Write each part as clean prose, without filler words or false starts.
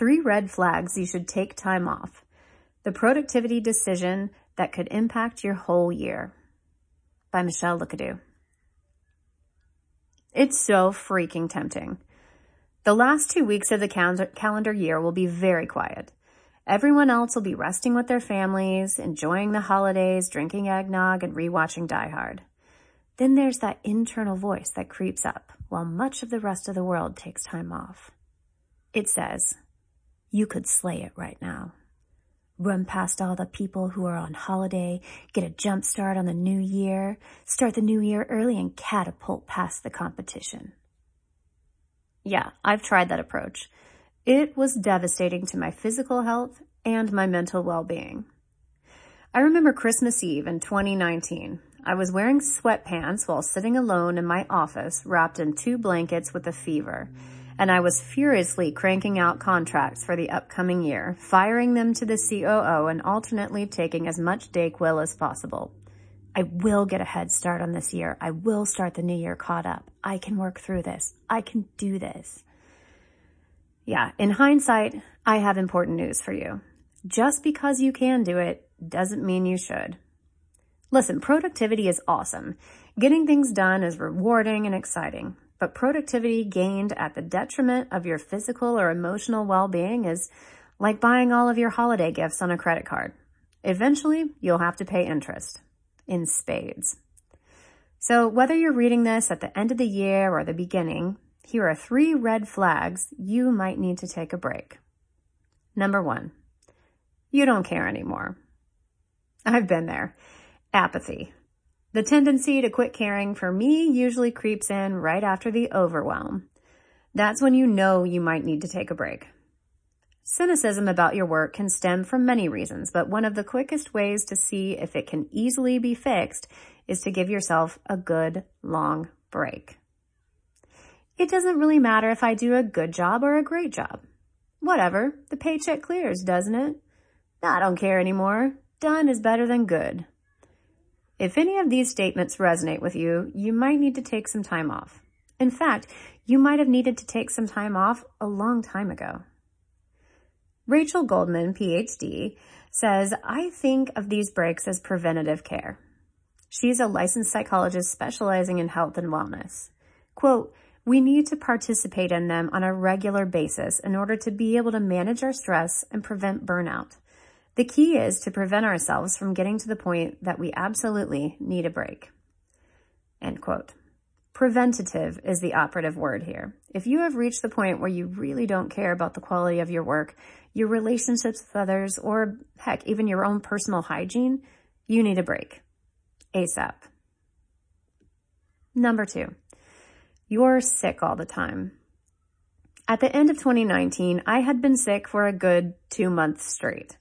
3 red flags you should take time off. The productivity decision that could impact your whole year. By Michelle Loucadoux. It's so freaking tempting. The last 2 weeks of the calendar year will be very quiet. Everyone else will be resting with their families, enjoying the holidays, drinking eggnog, and rewatching Die Hard. Then there's that internal voice that creeps up while much of the rest of the world takes time off. It says, you could slay it right now. Run past all the people who are on holiday, get a jump start on the new year, start the new year early, and catapult past the competition. Yeah, I've tried that approach. It was devastating to my physical health and my mental well-being. I remember Christmas Eve in 2019. I was wearing sweatpants while sitting alone in my office, wrapped in 2 blankets with a fever. And I was furiously cranking out contracts for the upcoming year, firing them to the COO and alternately taking as much DayQuil as possible. I will get a head start on this year. I will start the new year caught up. I can work through this. I can do this. Yeah, in hindsight, I have important news for you. Just because you can do it doesn't mean you should. Listen, productivity is awesome. Getting things done is rewarding and exciting. But productivity gained at the detriment of your physical or emotional well-being is like buying all of your holiday gifts on a credit card. Eventually, you'll have to pay interest in spades. So whether you're reading this at the end of the year or the beginning, here are 3 red flags you might need to take a break. Number 1, you don't care anymore. I've been there. Apathy. The tendency to quit caring for me usually creeps in right after the overwhelm. That's when you know you might need to take a break. Cynicism about your work can stem from many reasons, but one of the quickest ways to see if it can easily be fixed is to give yourself a good long break. It doesn't really matter if I do a good job or a great job. Whatever, the paycheck clears, doesn't it? I don't care anymore. Done is better than good. If any of these statements resonate with you, you might need to take some time off. In fact, you might have needed to take some time off a long time ago. Rachel Goldman, PhD, says, I think of these breaks as preventative care. She's a licensed psychologist specializing in health and wellness. Quote, we need to participate in them on a regular basis in order to be able to manage our stress and prevent burnout. The key is to prevent ourselves from getting to the point that we absolutely need a break. End quote. Preventative is the operative word here. If you have reached the point where you really don't care about the quality of your work, your relationships with others, or heck, even your own personal hygiene, you need a break. ASAP. Number 2, you're sick all the time. At the end of 2019, I had been sick for a good 2 months straight.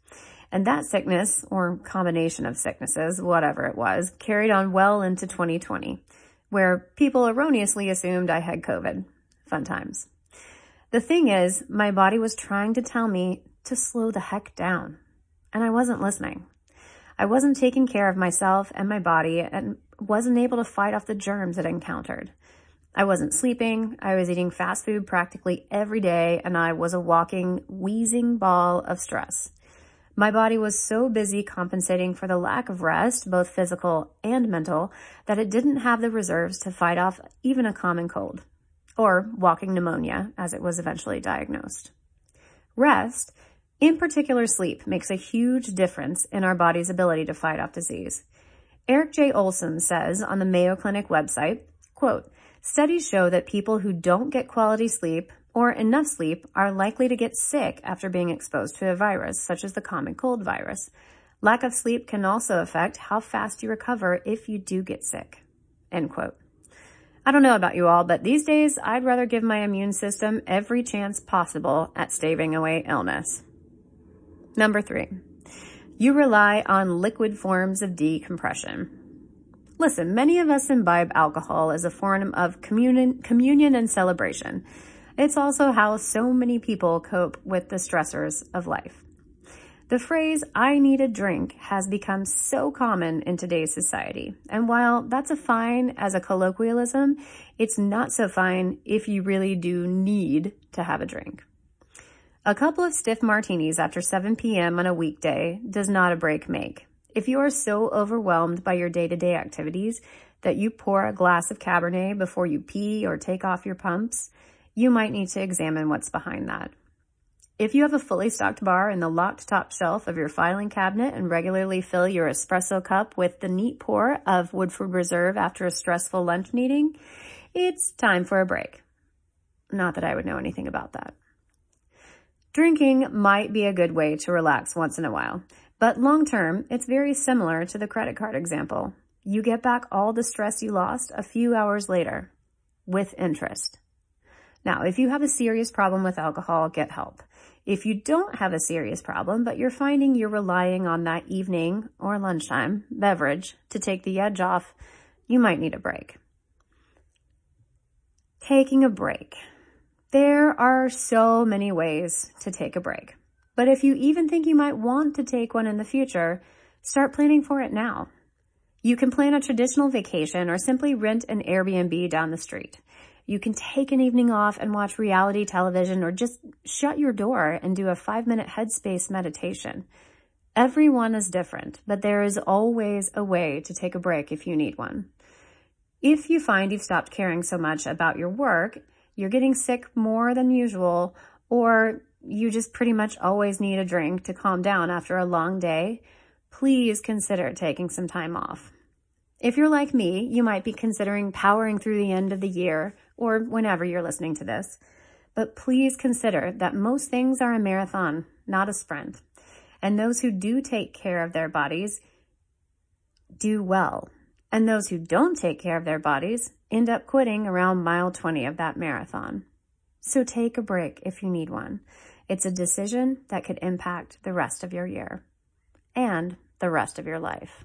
And that sickness, or combination of sicknesses, whatever it was, carried on well into 2020, where people erroneously assumed I had COVID. Fun times. The thing is, my body was trying to tell me to slow the heck down, and I wasn't listening. I wasn't taking care of myself and my body and wasn't able to fight off the germs it encountered. I wasn't sleeping, I was eating fast food practically every day, and I was a walking, wheezing ball of stress. My body was so busy compensating for the lack of rest, both physical and mental, that it didn't have the reserves to fight off even a common cold, or walking pneumonia, as it was eventually diagnosed. Rest, in particular sleep, makes a huge difference in our body's ability to fight off disease. Eric J. Olson says on the Mayo Clinic website, quote, studies show that people who don't get quality sleep or enough sleep are likely to get sick after being exposed to a virus, such as the common cold virus. Lack of sleep can also affect how fast you recover if you do get sick. End quote. I don't know about you all, but these days I'd rather give my immune system every chance possible at staving away illness. Number 3, you rely on liquid forms of decompression. Listen, many of us imbibe alcohol as a form of communion and celebration. It's also how so many people cope with the stressors of life. The phrase, I need a drink, has become so common in today's society. And while that's a fine as a colloquialism, it's not so fine if you really do need to have a drink. A couple of stiff martinis after 7 p.m. on a weekday does not a break make. If you are so overwhelmed by your day-to-day activities that you pour a glass of Cabernet before you pee or take off your pumps, you might need to examine what's behind that. If you have a fully stocked bar in the locked top shelf of your filing cabinet and regularly fill your espresso cup with the neat pour of Woodford Reserve after a stressful lunch meeting, it's time for a break. Not that I would know anything about that. Drinking might be a good way to relax once in a while, but long-term, it's very similar to the credit card example. You get back all the stress you lost a few hours later with interest. Now, if you have a serious problem with alcohol, get help. If you don't have a serious problem, but you're finding you're relying on that evening or lunchtime beverage to take the edge off, you might need a break. Taking a break. There are so many ways to take a break, but if you even think you might want to take one in the future, start planning for it now. You can plan a traditional vacation or simply rent an Airbnb down the street. You can take an evening off and watch reality television or just shut your door and do a 5-minute Headspace meditation. Everyone is different, but there is always a way to take a break if you need one. If you find you've stopped caring so much about your work, you're getting sick more than usual, or you just pretty much always need a drink to calm down after a long day, please consider taking some time off. If you're like me, you might be considering powering through the end of the year or whenever you're listening to this, but please consider that most things are a marathon, not a sprint. And those who do take care of their bodies do well. And those who don't take care of their bodies end up quitting around mile 20 of that marathon. So take a break if you need one. It's a decision that could impact the rest of your year and the rest of your life.